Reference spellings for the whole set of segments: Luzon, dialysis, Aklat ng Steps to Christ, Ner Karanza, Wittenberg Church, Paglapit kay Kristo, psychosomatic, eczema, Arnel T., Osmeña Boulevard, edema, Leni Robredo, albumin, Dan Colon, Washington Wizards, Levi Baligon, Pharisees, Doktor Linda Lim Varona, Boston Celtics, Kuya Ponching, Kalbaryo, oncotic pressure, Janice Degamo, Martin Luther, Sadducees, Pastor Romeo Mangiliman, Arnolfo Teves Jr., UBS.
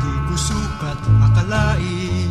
Di ko sukat akalain.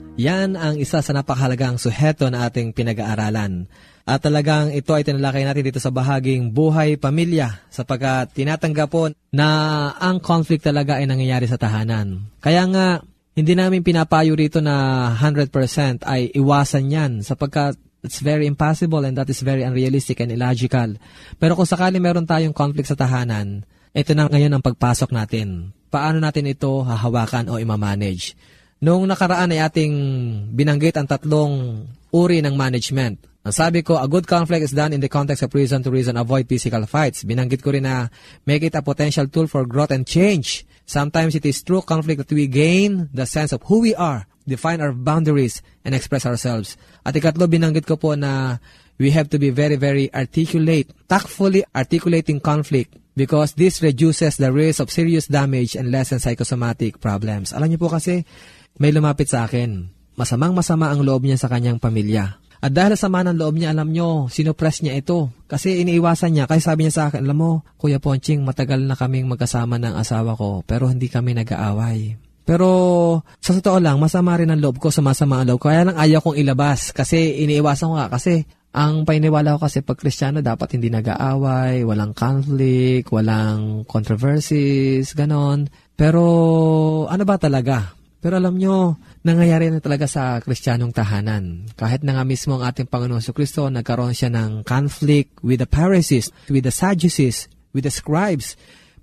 Yan ang isa sa napakahalagang suheto na ating pinag-aaralan. At talagang ito ay tinalakay natin dito sa bahaging Buhay Pamilya sapagkat tinatanggap po na ang conflict talaga ay nangyayari sa tahanan. Kaya nga, hindi namin pinapayo rito na 100% ay iwasan yan sapagkat it's very impossible and that is very unrealistic and illogical. Pero kung sakali meron tayong conflict sa tahanan, ito na ngayon ang pagpasok natin. Paano natin ito hahawakan o imamanage? Noong nakaraan ay ating binanggit ang 3 uri ng management. Ang sabi ko, a good conflict is done in the context of reason to reason, avoid physical fights. Binanggit ko rin na make it a potential tool for growth and change. Sometimes it is through conflict that we gain the sense of who we are, define our boundaries, and express ourselves. At ikatlo, binanggit ko po na we have to be very, very articulate, tactfully articulating conflict because this reduces the risk of serious damage and lessens psychosomatic problems. Alam niyo po kasi, may lumapit sa akin. Masamang-masama ang loob niya sa kanyang pamilya. At dahil sama ng loob niya, alam niyo, sinupress niya ito. Kasi iniiwasan niya. Kasi sabi niya sa akin, alam mo, Kuya Ponching, matagal na kaming magkasama ng asawa ko pero hindi kami nag-aaway. Pero sa totoo lang, masama rin ang loob ko, sumasama ang loob ko. Kaya lang ayaw kong ilabas kasi iniiwasan ko nga. Kasi ang painiwala ko kasi pag Kristiyano dapat hindi nag-aaway, walang conflict, walang controversies, ganon. Pero ano ba talaga? Pero alam nyo, nangyayari na talaga sa Kristiyanong tahanan. Kahit na nga mismo ang ating Panginoon si Kristo, nagkaroon siya ng conflict with the Pharisees, with the Sadducees, with the scribes.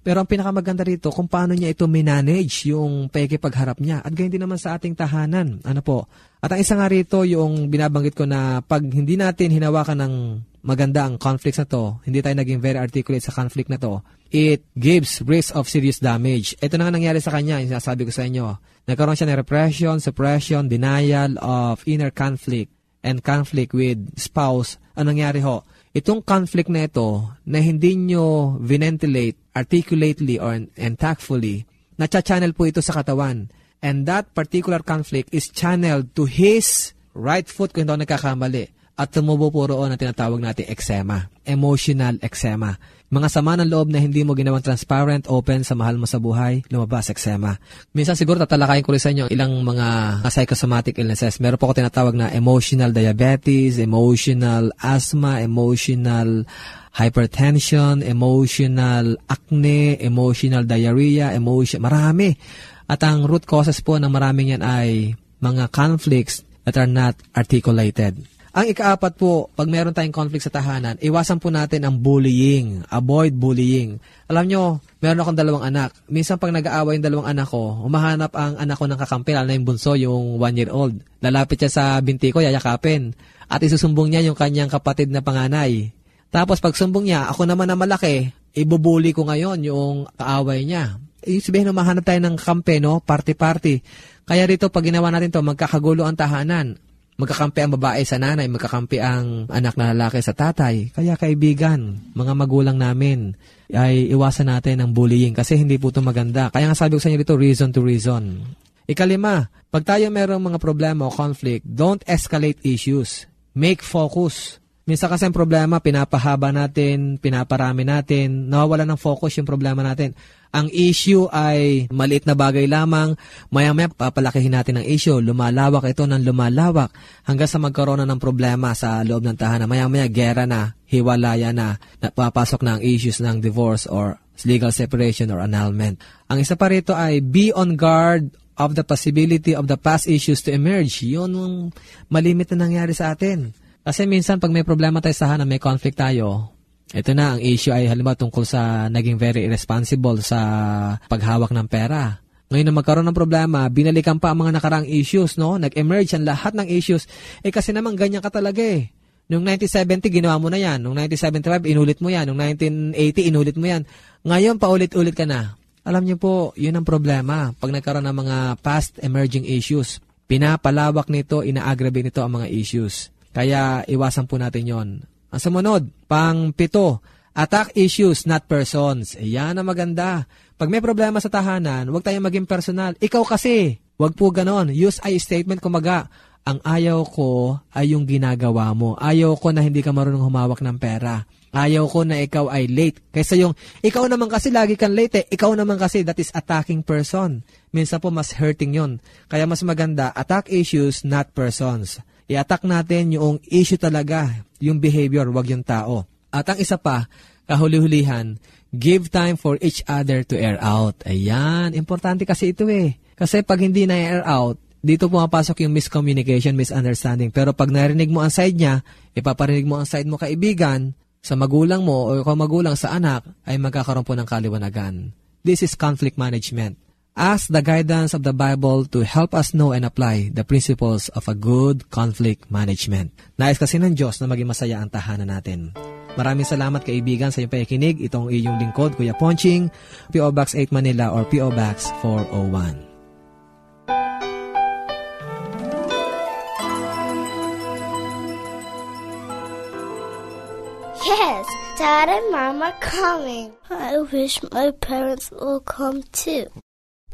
Pero ang pinakamaganda rito, kung paano niya ito manage yung peke pagharap niya. At ganyan din naman sa ating tahanan. Ano po? At ang isa nga rito, yung binabanggit ko na pag hindi natin hinawakan ng maganda ang conflicts na to, hindi tayo naging very articulate sa conflict na to, it gives risk of serious damage. Ito na nga nangyari sa kanya, yung sinasabi ko sa inyo. Nagkaroon siya ng repression, suppression, denial of inner conflict, and conflict with spouse. Anong nangyari ho? Itong conflict na ito na hindi nyo ventilate articulately and tactfully, nacha-channel po ito sa katawan. And that particular conflict is channeled to his right foot kung hindi ako nagkakamali. At tumubo po roon ang tinatawag natin eczema, emotional eczema. Mga sama ng loob na hindi mo ginawang transparent, open sa mahal mo sa buhay, lumabas eczema. Minsan siguro tatalakayin ko rin sa inyo ilang mga psychosomatic illnesses. Meron po ako tinatawag na emotional diabetes, emotional asthma, emotional hypertension, emotional acne, emotional diarrhea, marami. At ang root causes po ng maraming yan ay mga conflicts that are not articulated. Ang ikaapat po, pag meron tayong conflict sa tahanan, iwasan po natin ang bullying. Avoid bullying. Alam nyo, meron akong dalawang anak. Minsan pag nag-aaway yung dalawang anak ko, humahanap ang anak ko ng kakampi, lalo na yung bunso, yung 1-year-old. Lalapit siya sa binti ko, yayakapin. At isusumbong niya yung kanyang kapatid na panganay. Tapos pag sumbong niya, ako naman na malaki, ibubully ko ngayon yung kaaway niya. Yung sabihin, humahanap tayo ng kakampi, no? Party-party. Kaya rito, pag ginawa natin to, magkakagulo ang tahanan. Magkakampi ang babae sa nanay, magkakampi ang anak na lalaki sa tatay. Kaya kaibigan, mga magulang namin, ay iwasan natin ang bullying kasi hindi po ito maganda. Kaya nga sabi ko sa inyo dito, reason to reason. Ikalima, pag tayo merong mga problema o conflict, don't escalate issues. Make focus. Minsan kasi ang problema, pinapahaba natin, pinaparami natin, nawawala ng focus yung problema natin. Ang issue ay maliit na bagay lamang, maya-maya papalakihin natin ang issue, lumalawak ito ng lumalawak hanggang sa magkaroon na ng problema sa loob ng tahanan. Maya-maya, gera na, hiwalaya na, napapasok na ang issues ng divorce or legal separation or annulment. Ang isa pa rito ay be on guard of the possibility of the past issues to emerge. Yun ang malimit na nangyari sa atin. Kasi minsan pag may problema tayo sa tahanan, may conflict tayo, ito na, ang issue ay halimbawa tungkol sa naging very irresponsible sa paghawak ng pera. Ngayon na magkaroon ng problema, binalikan pa ang mga nakaraang issues, no? Nag-emerge ang lahat ng issues. Eh kasi naman ganyan ka talaga eh. Noong 1970, ginawa mo na yan. Noong 1975, inulit mo yan. Noong 1980, inulit mo yan. Ngayon, paulit-ulit ka na. Alam niyo po, yun ang problema. Pag nagkaroon ng mga past emerging issues, pinapalawak nito, ina-aggravate nito ang mga issues. Kaya iwasan po natin yon. Ang sumunod, pang-pito, attack issues, not persons. Yan ang maganda. Pag may problema sa tahanan, huwag tayong maging personal. Ikaw kasi, huwag po ganon. Use I statement kumaga. Ang ayaw ko ay yung ginagawa mo. Ayaw ko na hindi ka marunong humawak ng pera. Ayaw ko na ikaw ay late. Kaysa yung, ikaw naman kasi lagi kang late eh. Ikaw naman kasi, that is attacking person. Minsan po mas hurting yon. Kaya mas maganda, attack issues, not persons. I-attack natin yung issue talaga, yung behavior, wag yung tao. At ang isa pa, kahuli-hulihan, give time for each other to air out. Ayan, importante kasi ito eh. Kasi pag hindi na-air out, dito pumapasok yung miscommunication, misunderstanding. Pero pag narinig mo ang side niya, ipaparinig mo ang side mo kaibigan, sa magulang mo o kung magulang sa anak, ay magkakaroon po ng kaliwanagan. This is conflict management. Ask the guidance of the Bible to help us know and apply the principles of a good conflict management. Nais kasi ng Diyos na maging masaya ang tahanan natin. Maraming salamat kaibigan sa iyong pakikinig. Itong iyong lingkod, Kuya Ponching, P.O. Box 8 Manila or P.O. Box 401. Yes, Dad and Mom are coming. I wish my parents will come too.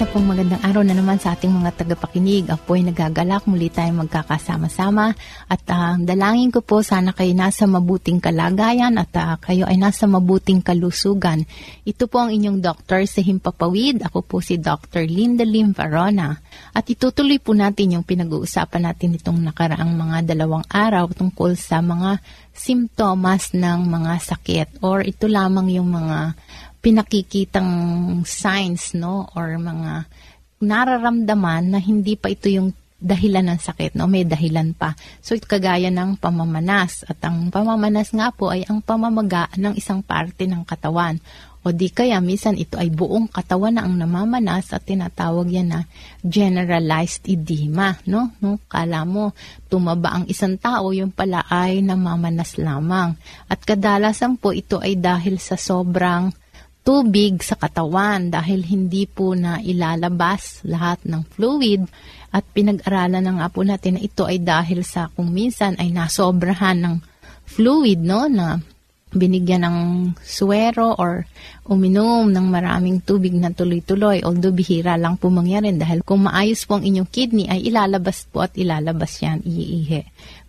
Isa pong magandang araw na naman sa ating mga tagapakinig. Ako ay nagagalak muli tayong magkakasama-sama at dalangin ko po sana kayo nasa mabuting kalagayan at kayo ay nasa mabuting kalusugan. Ito po ang inyong doktor sa Himpapawid. Ako po si Doktor Linda Lim Varona. At itutuloy po natin yung pinag-uusapan natin itong nakaraang mga dalawang araw tungkol sa mga simptomas ng mga sakit or ito lamang yung mga pinakikitang signs, no, or mga nararamdaman na hindi pa ito yung dahilan ng sakit, no, may dahilan pa. So ito kagaya ng pamamanas, at ang pamamanas nga po ay ang pamamaga ng isang parte ng katawan. O di kaya minsan ito ay buong katawan na ang namamanas at tinatawag yan na generalized edema, no? No, kala mo tumaba ang isang tao, yung pala ay namamanas lamang. At kadalasan po ito ay dahil sa sobrang tubig sa katawan dahil hindi po na ilalabas lahat ng fluid. At pinag-aralan na nga po natin na ito ay dahil sa kung minsan ay nasobrahan ng fluid, no, na binigyan ng suwero or uminom ng maraming tubig na tuloy-tuloy, although bihira lang po mangyari dahil kung maayos po ang inyong kidney ay ilalabas po at ilalabas yan, iiihi.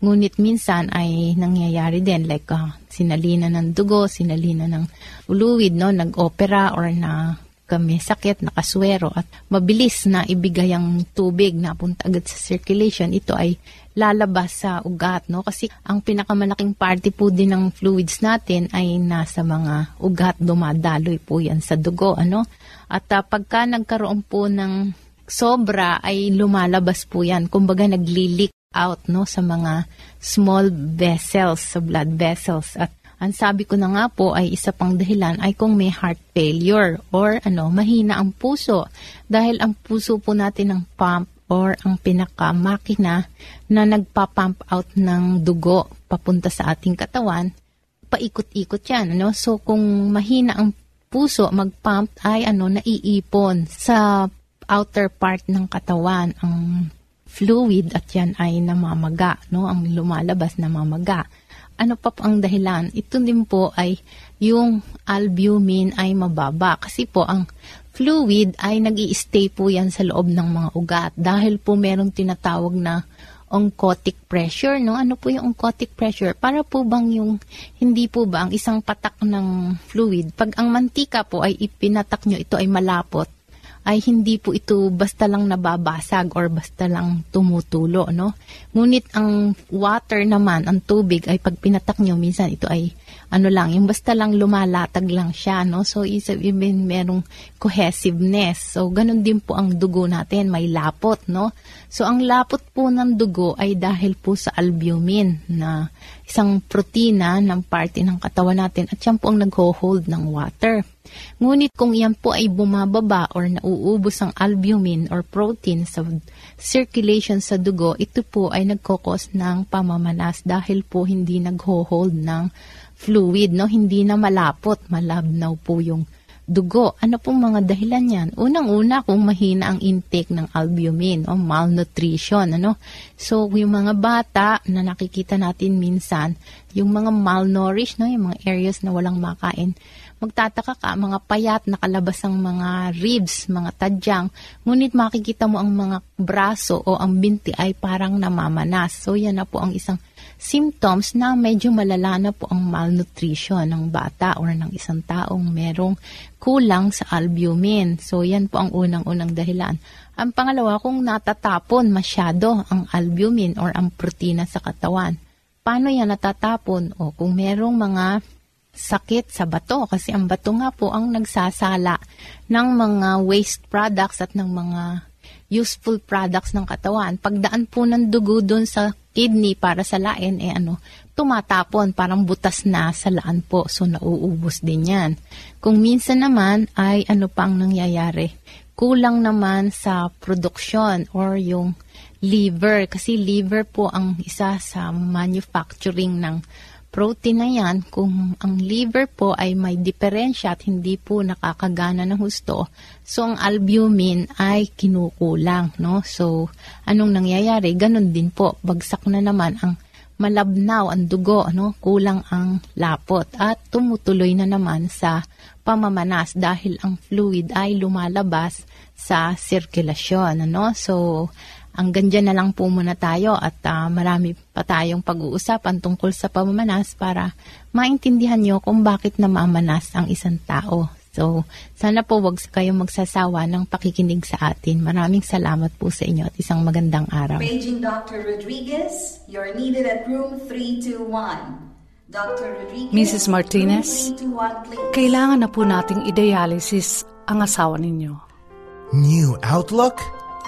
Ngunit minsan ay nangyayari din like sinalina ng dugo, sinalina ng fluid, no, nag-opera or na may sakit, nakaswero at mabilis na ibigay ang tubig na punta agad sa circulation, ito ay lalabas sa ugat, no? Kasi ang pinakamalaking party po din ng fluids natin ay nasa mga ugat, dumadaloy po yan sa dugo, ano? At pagka nagkaroon po ng sobra ay lumalabas po yan, kumbaga nagli-leak out, no, sa mga small vessels, sa blood vessels. At ang sabi ko na nga po ay isa pang dahilan ay kung may heart failure or mahina ang puso. Dahil ang puso po natin ang pump or ang pinakamakina na nagpa-pump out ng dugo papunta sa ating katawan, paikot-ikot yan. Ano? So kung mahina ang puso, mag-pump ay naiipon sa outer part ng katawan ang fluid at yan ay namamaga, no? Ang lumalabas, namamaga. Ano pa po ang dahilan? Ito din po ay yung albumin ay mababa. Kasi po ang fluid ay nag-i-stay po yan sa loob ng mga ugat. Dahil po merong tinatawag na oncotic pressure, no? Ano po yung oncotic pressure? Para po bang yung, hindi po ba ang isang patak ng fluid, pag ang mantika po ay ipinatak nyo, ito ay malapot, ay hindi po ito basta lang nababasag or basta lang tumutulo, no? Ngunit ang water naman, ang tubig, ay pag pinatak nyo, minsan ito ay yung basta lang lumalatag lang siya, no? So, even merong cohesiveness. So, ganun din po ang dugo natin, may lapot, no? So, ang lapot po ng dugo ay dahil po sa albumin na isang protina ng parte ng katawan natin at yan po ang nag-hold ng water. Ngunit kung yan po ay bumababa or nauubos ang albumin or protein sa circulation sa dugo, ito po ay nagkokos ng pamamanas dahil po hindi nag-hold ng fluid, no? Hindi na malapot, malabnaw po yung dugo. Ano pong mga dahilan yan? Unang-una, kung mahina ang intake ng albumin o malnutrition, ano? So, yung mga bata na nakikita natin minsan, yung mga malnourished, no? Yung mga areas na walang makain, magtataka ka, mga payat, nakalabas ang mga ribs, mga tadyang, ngunit makikita mo ang mga braso o ang binti ay parang namamanas. So, yan na po ang isang symptoms na medyo malala na po ang malnutrition ng bata or ng isang taong merong kulang sa albumin. So, yan po ang unang-unang dahilan. Ang pangalawa, kung natatapon masyado ang albumin or ang protina sa katawan. Paano yan natatapon? O kung merong mga sakit sa bato, kasi ang bato nga po ang nagsasala ng mga waste products at ng mga useful products ng katawan. Pagdaan po ng dugo doon sa kidney para salain, tumatapon, parang butas na salaan po. So, nauubos din yan. Kung minsan naman ay ano pang nangyayari? Kulang naman sa production or yung liver. Kasi liver po ang isa sa manufacturing ng protein na yan. Kung ang liver po ay may diferensya at hindi po nakakagana ng husto, so ang albumin ay kinukulang, no? So, anong nangyayari? Ganon din po, bagsak na naman ang malabnaw, ang dugo, no? Kulang ang lapot at tumutuloy na naman sa pamamanas dahil ang fluid ay lumalabas sa sirkulasyon, ano? So, hanggang dyan na lang po muna tayo at marami pa tayong pag-uusapan tungkol sa pamamanas para maintindihan nyo kung bakit namamanas ang isang tao. So, sana po wag kayong magsasawa ng pakikinig sa atin. Maraming salamat po sa inyo at isang magandang araw. Paging Dr. Rodriguez, you're needed at room 321. Dr. Rodriguez, Mrs. Martinez, room 321, kailangan na po nating i-dialysis ang asawa ninyo. New outlook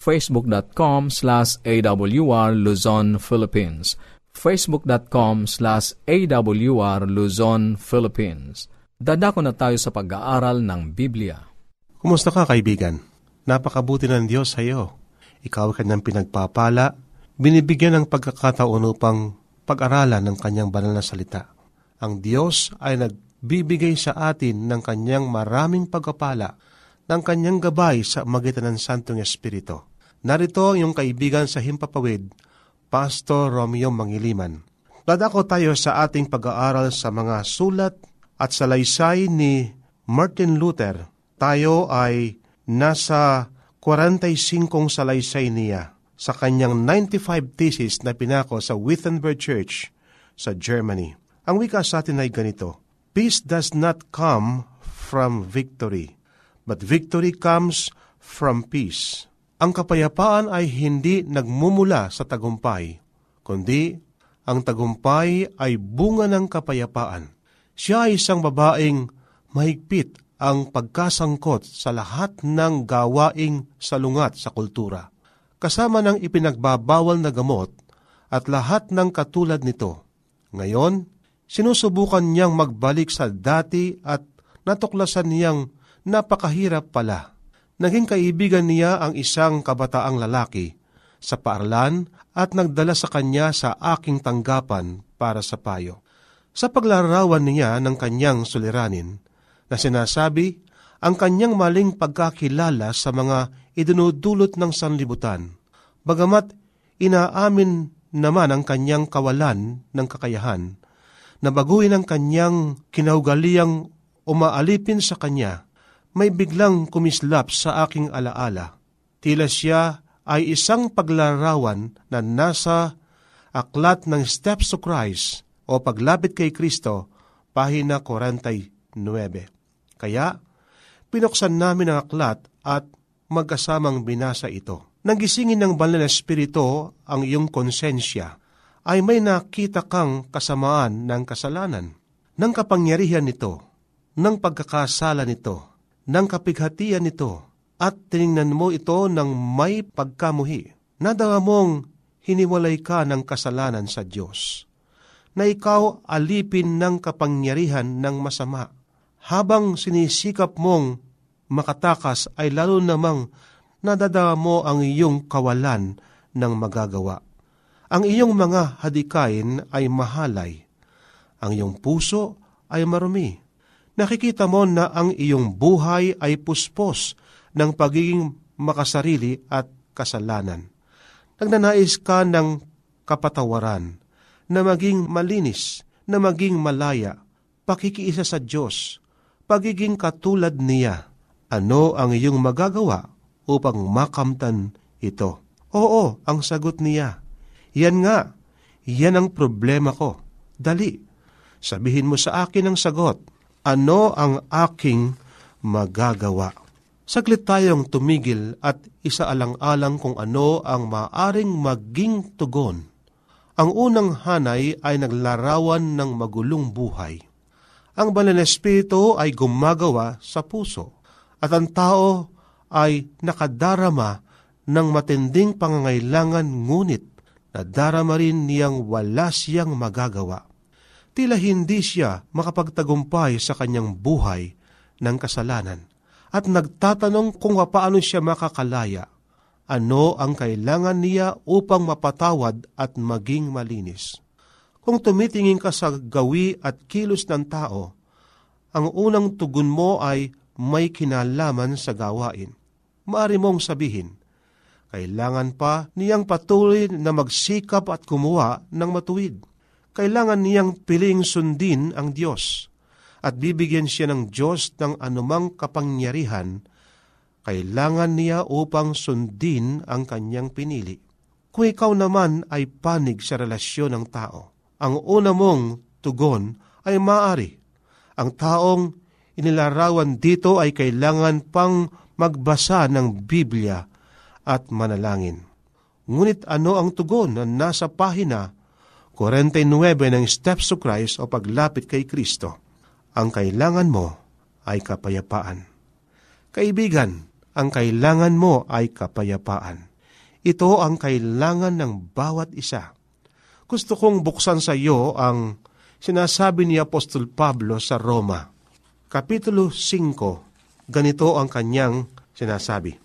facebook.com/awr Luzon, Philippines facebook.com/awr Luzon, Philippines. Dadako na tayo sa pag-aaral ng Biblia. Kumusta ka, kaibigan? Napakabuti ng Diyos sa iyo. Ikaw ay kanyang pinagpapala, binibigyan ng pagkakataon upang pag-aralan ng kanyang banal na salita. Ang Diyos ay nagbibigay sa atin ng kanyang maraming pagpapala, ng kanyang gabay sa magitan ng Santong Espiritu. Narito ang iyong kaibigan sa Himpapawid, Pastor Romeo Mangiliman. Dadako tayo sa ating pag-aaral sa mga sulat at sa laysay ni Martin Luther. Tayo ay nasa 45 sa laysay niya sa kanyang 95 thesis na pinako sa Wittenberg Church sa Germany. Ang wika sa atin ay ganito: Peace does not come from victory, but victory comes from peace. Ang kapayapaan ay hindi nagmumula sa tagumpay, kundi ang tagumpay ay bunga ng kapayapaan. Siya ay isang babaeng mahigpit ang pagkasangkot sa lahat ng gawaing salungat sa kultura, kasama ng ipinagbabawal na gamot at lahat ng katulad nito. Ngayon, sinusubukan niyang magbalik sa dati at natuklasan niyang napakahirap pala. Naging kaibigan niya ang isang kabataang lalaki sa paaralan at nagdala sa kanya sa aking tanggapan para sa payo. Sa paglalarawan niya ng kanyang suliranin na sinasabi ang kanyang maling pagkakilala sa mga idinudulot ng sanlibutan, bagamat inaamin naman ang kanyang kawalan ng kakayahan na baguhin ang kanyang kinaugaliang umaalipin sa kanya, may biglang kumislap sa aking alaala. Tila siya ay isang paglalarawan na nasa Aklat ng Steps to Christ o Paglapit kay Kristo, pahina 49. Kaya, pinuksan namin ang aklat at magkasamang binasa ito. Nang gisingin ng banal na espiritu ang iyong konsensya, ay may nakita kang kasamaan ng kasalanan, ng kapangyarihan nito, ng pagkakasala nito, ng kapighatian nito, at tiningnan mo ito ng may pagkamuhi. Nadawa mong hiniwalay ka ng kasalanan sa Diyos, na ikaw alipin ng kapangyarihan ng masama. Habang sinisikap mong makatakas, ay lalo namang nadadama mo ang iyong kawalan ng magagawa. Ang iyong mga hadikain ay mahalay. Ang iyong puso ay marumi. Nakikita mo na ang iyong buhay ay puspos ng pagiging makasarili at kasalanan. Nagnanais ka ng kapatawaran, na maging malinis, na maging malaya, pakikiisa sa Diyos, pagiging katulad niya. Ano ang iyong magagawa upang makamtan ito? Oo, ang sagot niya. Yan nga, yan ang problema ko. Dali, sabihin mo sa akin ang sagot. Ano ang aking magagawa? Saglit tayong tumigil at isaalang-alang kung ano ang maaring maging tugon. Ang unang hanay ay naglarawan ng magulong buhay. Ang Banal na Espiritu ay gumagawa sa puso at ang tao ay nakadarama ng matinding pangangailangan ngunit nadarama rin niyang wala siyang magagawa. Tila hindi siya makapagtagumpay sa kanyang buhay ng kasalanan. At nagtatanong kung paano siya makakalaya, ano ang kailangan niya upang mapatawad at maging malinis. Kung tumitingin ka sa gawi at kilos ng tao, ang unang tugon mo ay may kinalaman sa gawain. Maari mong sabihin, kailangan pa niyang patuloy na magsikap at gumawa ng matuwid. Kailangan niyang piling sundin ang Diyos. At bibigyan siya ng Diyos ng anumang kapangyarihan, kailangan niya upang sundin ang kanyang pinili. Kung ikaw naman ay panig sa relasyon ng tao, ang una mong tugon ay maaari. Ang taong inilarawan dito ay kailangan pang magbasa ng Biblia at manalangin. Ngunit ano ang tugon na nasa pahina 49 ng Steps to Christ o Paglapit kay Kristo? Ang kailangan mo ay kapayapaan. Kaibigan, ang kailangan mo ay kapayapaan. Ito ang kailangan ng bawat isa. Gusto kong buksan sa iyo ang sinasabi ni Apostol Pablo sa Roma. Kapitulo 5, ganito ang kanyang sinasabi.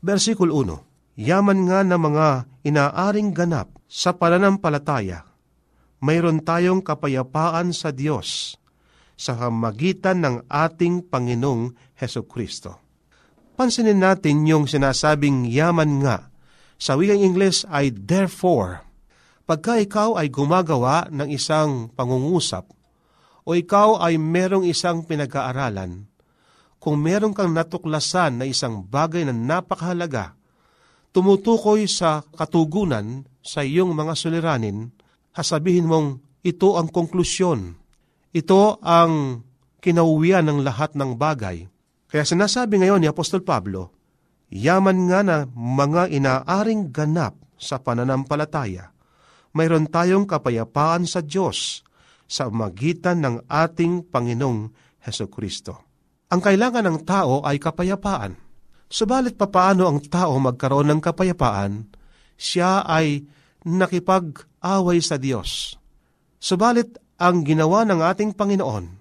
Versikulo 1, yaman nga ng mga inaaring ganap sa pananampalataya, mayroon tayong kapayapaan sa Diyos sa pamagitan ng ating Panginoong Hesukristo. Pansinin natin yung sinasabing yaman nga. Sa wikang Ingles ay therefore. Pagka ikaw ay gumagawa ng isang pangungusap o ikaw ay merong isang pinag-aaralan, kung merong kang natuklasan na isang bagay na napakahalaga, tumutukoy sa katugunan sa iyong mga suliranin, hasabihin mong ito ang konklusyon. Ito ang kinauwian ng lahat ng bagay. Kaya sinasabi ngayon ni Apostol Pablo, yaman nga na mga inaaring ganap sa pananampalataya, mayroon tayong kapayapaan sa Diyos sa magitan ng ating Panginoong Hesukristo. Ang kailangan ng tao ay kapayapaan. Subalit papaano ang tao magkaroon ng kapayapaan? Siya ay nakipag-away sa Diyos. Subalit ang ginawa ng ating Panginoon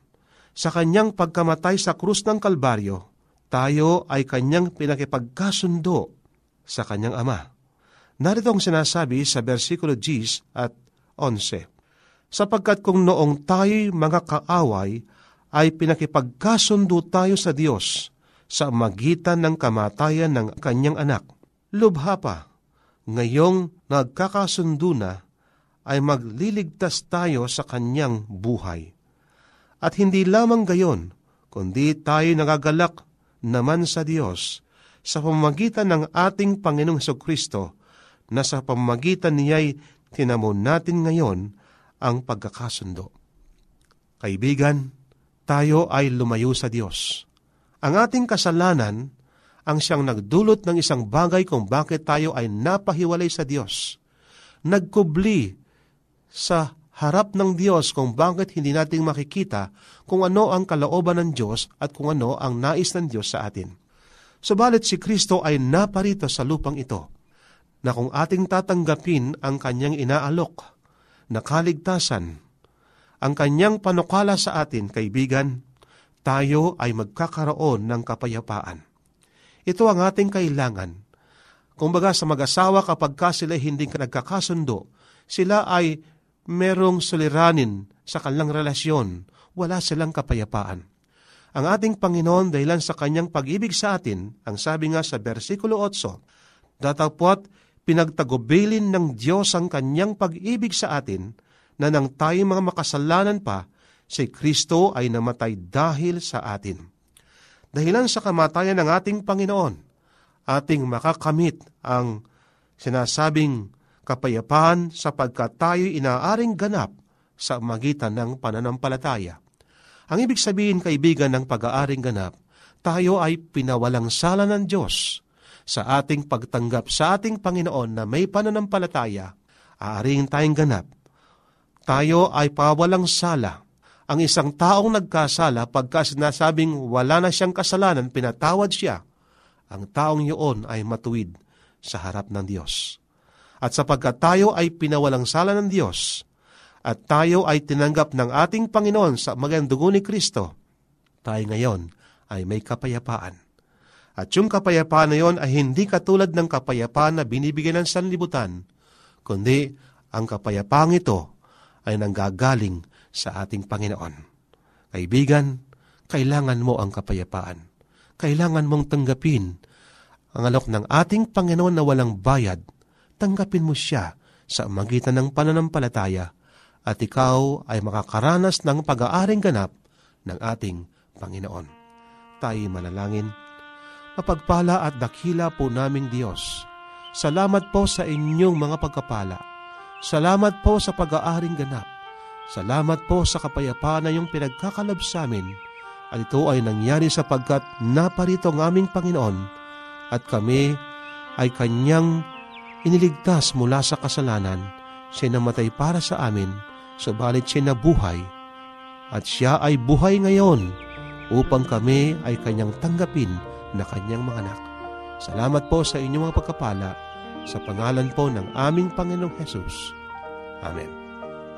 sa kanyang pagkamatay sa krus ng Kalbaryo, tayo ay kanyang pinakipagkasundo sa kanyang Ama. Narito ang sinasabi sa versikulo 10 at 11. Sapagkat kung noong tayo'y mga kaaway, ay pinakipagkasundo tayo sa Diyos sa magitan ng kamatayan ng kanyang anak. Lubha pa, ngayong nagkakasundo na, ay magliligtas tayo sa kanyang buhay. At hindi lamang gayon, kundi tayo nagagalak naman sa Diyos sa pamamagitan ng ating Panginoong Hesukristo na sa pamamagitan niya'y tinamon natin ngayon ang pagkakasundo. Kaibigan, tayo ay lumayo sa Diyos. Ang ating kasalanan ang siyang nagdulot ng isang bagay kung bakit tayo ay napahiwalay sa Diyos. Nagkubli sa harap ng Diyos kung bakit hindi natin makikita kung ano ang kalooban ng Diyos at kung ano ang nais ng Diyos sa atin. Subalit si Kristo ay naparito sa lupang ito, na kung ating tatanggapin ang kanyang inaalok na kaligtasan, ang kanyang panukala sa atin, kaibigan, tayo ay magkakaroon ng kapayapaan. Ito ang ating kailangan. Kumbaga sa mag-asawa kapag ka sila hindi nagkakasundo, sila ay merong suliranin sa kanilang relasyon, wala silang kapayapaan. Ang ating Panginoon dahilan sa kanyang pag-ibig sa atin, ang sabi nga sa versikulo 8, datapwat pinagtagubilin ng Diyos ang kanyang pag-ibig sa atin na nang tayo mga makasalanan pa, si Kristo ay namatay dahil sa atin. Dahilan sa kamatayan ng ating Panginoon, ating makakamit ang sinasabing kapayapaan sapagkat tayo'y inaaring ganap sa magitan ng pananampalataya. Ang ibig sabihin, kaibigan, ng pag-aaring ganap, tayo ay pinawalang sala ng Diyos sa ating pagtanggap sa ating Panginoon na may pananampalataya, aaring tayong ganap. Tayo ay pawalang sala. Ang isang taong nagkasala, pagka sinasabing wala na siyang kasalanan, pinatawad siya. Ang taong iyon ay matuwid sa harap ng Diyos. At sapagkat tayo ay pinawalang sala ng Diyos, at tayo ay tinanggap ng ating Panginoon sa magandang dugo ni Kristo, tayo ngayon ay may kapayapaan. At yung kapayapaan na yon ay hindi katulad ng kapayapaan na binibigyan ng sanlibutan, kundi ang kapayapaang ito ay nanggagaling sa ating Panginoon. Kaibigan, kailangan mo ang kapayapaan. Kailangan mong tanggapin ang alok ng ating Panginoon na walang bayad. Tanggapin mo siya sa magitan ng pananampalataya at ikaw ay makakaranas ng pag-aaring ganap ng ating Panginoon. Tayo manalangin. Mapagpala at dakila po naming Diyos. Salamat po sa inyong mga pagkapala. Salamat po sa pag-aaring ganap. Salamat po sa kapayapaan na iyong pinagkakalab sa amin. At ito ay nangyari sapagkat naparito ang aming Panginoon at kami ay Kanyang iniligtas mula sa kasalanan. Siya namatay para sa amin, subalit siya nabuhay. At siya ay buhay ngayon upang kami ay Kanyang tanggapin na Kanyang mga anak. Salamat po sa inyong mga pagkapala sa pangalan po ng aming Panginoong Hesus. Amen.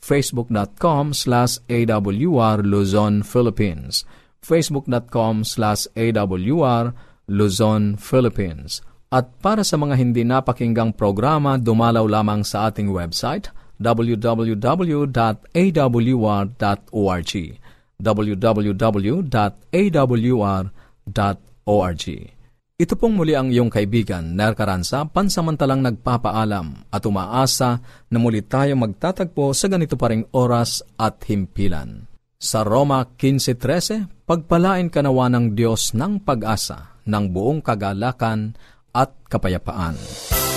facebook.com/awr Luzon, Philippines. facebook.com/awr Luzon, Philippines. At para sa mga hindi napakinggang programa, dumalaw lamang sa ating website, www.awr.org. www.awr.org. Ito pong muli ang iyong kaibigan, Ner Karanza, pansamantalang nagpapaalam at umaasa na muli tayo magtatagpo sa ganito pa ring oras at himpilan. Sa Roma 15:13, pagpalain kanawa ng Diyos ng pag-asa, ng buong kagalakan at kapayapaan.